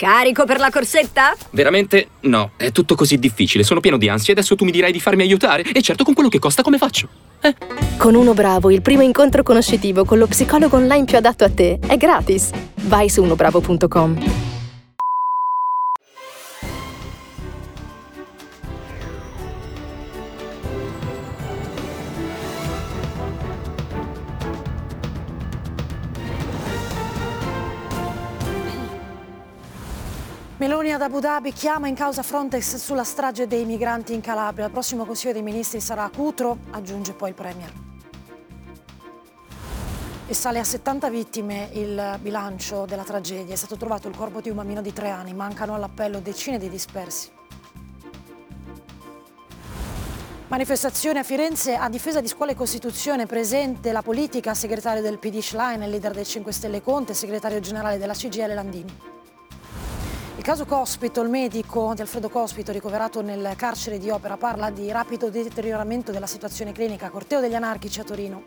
Carico per la corsetta? Veramente no, è tutto così difficile, sono pieno di ansia e adesso tu mi dirai di farmi aiutare? E certo, con quello che costa come faccio? Con Uno Bravo, il primo incontro conoscitivo con lo psicologo online più adatto a te è gratis. Vai su unobravo.com. Meloni ad Abu Dhabi chiama in causa Frontex sulla strage dei migranti in Calabria. Il prossimo Consiglio dei Ministri sarà a Cutro, aggiunge poi il Premier. E sale a 70 vittime il bilancio della tragedia. È stato trovato il corpo di un bambino di 3 anni. Mancano all'appello decine di dispersi. Manifestazione a Firenze a difesa di scuola e Costituzione. Presente la politica, segretario del PD Schlein, il leader dei 5 Stelle Conte, segretario generale della CGIL Landini. Il caso Cospito, il medico di Alfredo Cospito ricoverato nel carcere di Opera, parla di rapido deterioramento della situazione clinica. Corteo degli anarchici a Torino.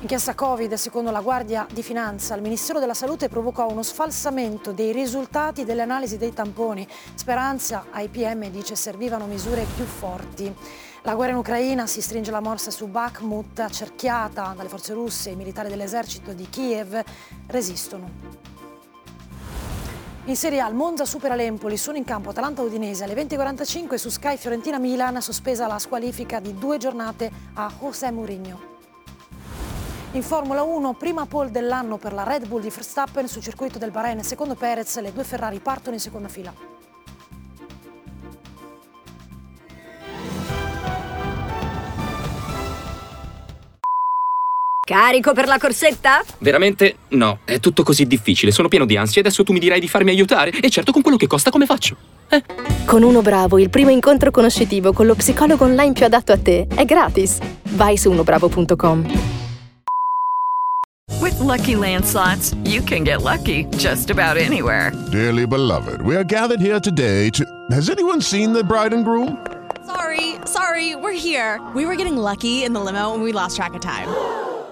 Inchiesta Covid, secondo la Guardia di Finanza, il Ministero della Salute provocò uno sfalsamento dei risultati delle analisi dei tamponi. Speranza, IPM, dice servivano misure più forti. La guerra in Ucraina, si stringe la morsa su Bakhmut, accerchiata dalle forze russe. I militari dell'esercito di Kiev resistono. In Serie A, il Monza supera l'Empoli, sono in campo Atalanta-Udinese alle 20:45. Su Sky Fiorentina-Milan, sospesa la squalifica di 2 giornate a José Mourinho. In Formula 1, prima pole dell'anno per la Red Bull di Verstappen sul circuito del Bahrein. Secondo Perez, le 2 Ferrari partono in seconda fila. Carico per la corsetta? Veramente no, è tutto così difficile, sono pieno di ansia e adesso tu mi dirai di farmi aiutare? E certo, con quello che costa come faccio? Con Uno Bravo, il primo incontro conoscitivo con lo psicologo online più adatto a te è gratis. Vai su unobravo.com. With Lucky Land Slots, you can get lucky just about anywhere. Dearly beloved, we are gathered here today to... Has anyone seen the bride and groom? Sorry, we're here. We were getting lucky in the limo and we lost track of time.